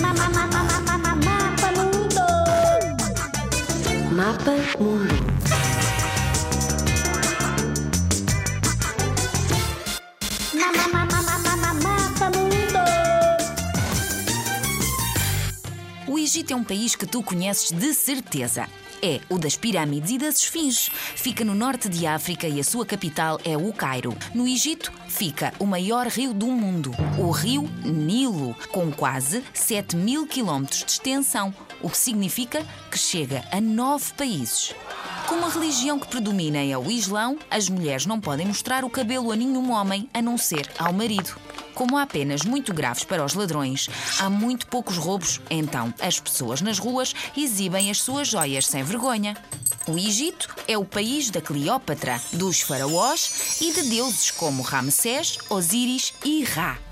Mapa Mundo. O Egito é um país que tu conheces de certeza. É o das pirâmides e das esfinges. Fica no norte de África e a sua capital é o Cairo. No Egito fica o maior rio do mundo, o rio Nilo, com quase 7 mil quilómetros de extensão, o que significa que chega a 9 países. Como a religião que predomina é o Islão, as mulheres não podem mostrar o cabelo a nenhum homem, a não ser ao marido. Como há penas muito graves para os ladrões, há muito poucos roubos, então as pessoas nas ruas exibem as suas joias sem vergonha. O Egito é o país da Cleópatra, dos faraós e de deuses como Ramsés, Osíris e Ra.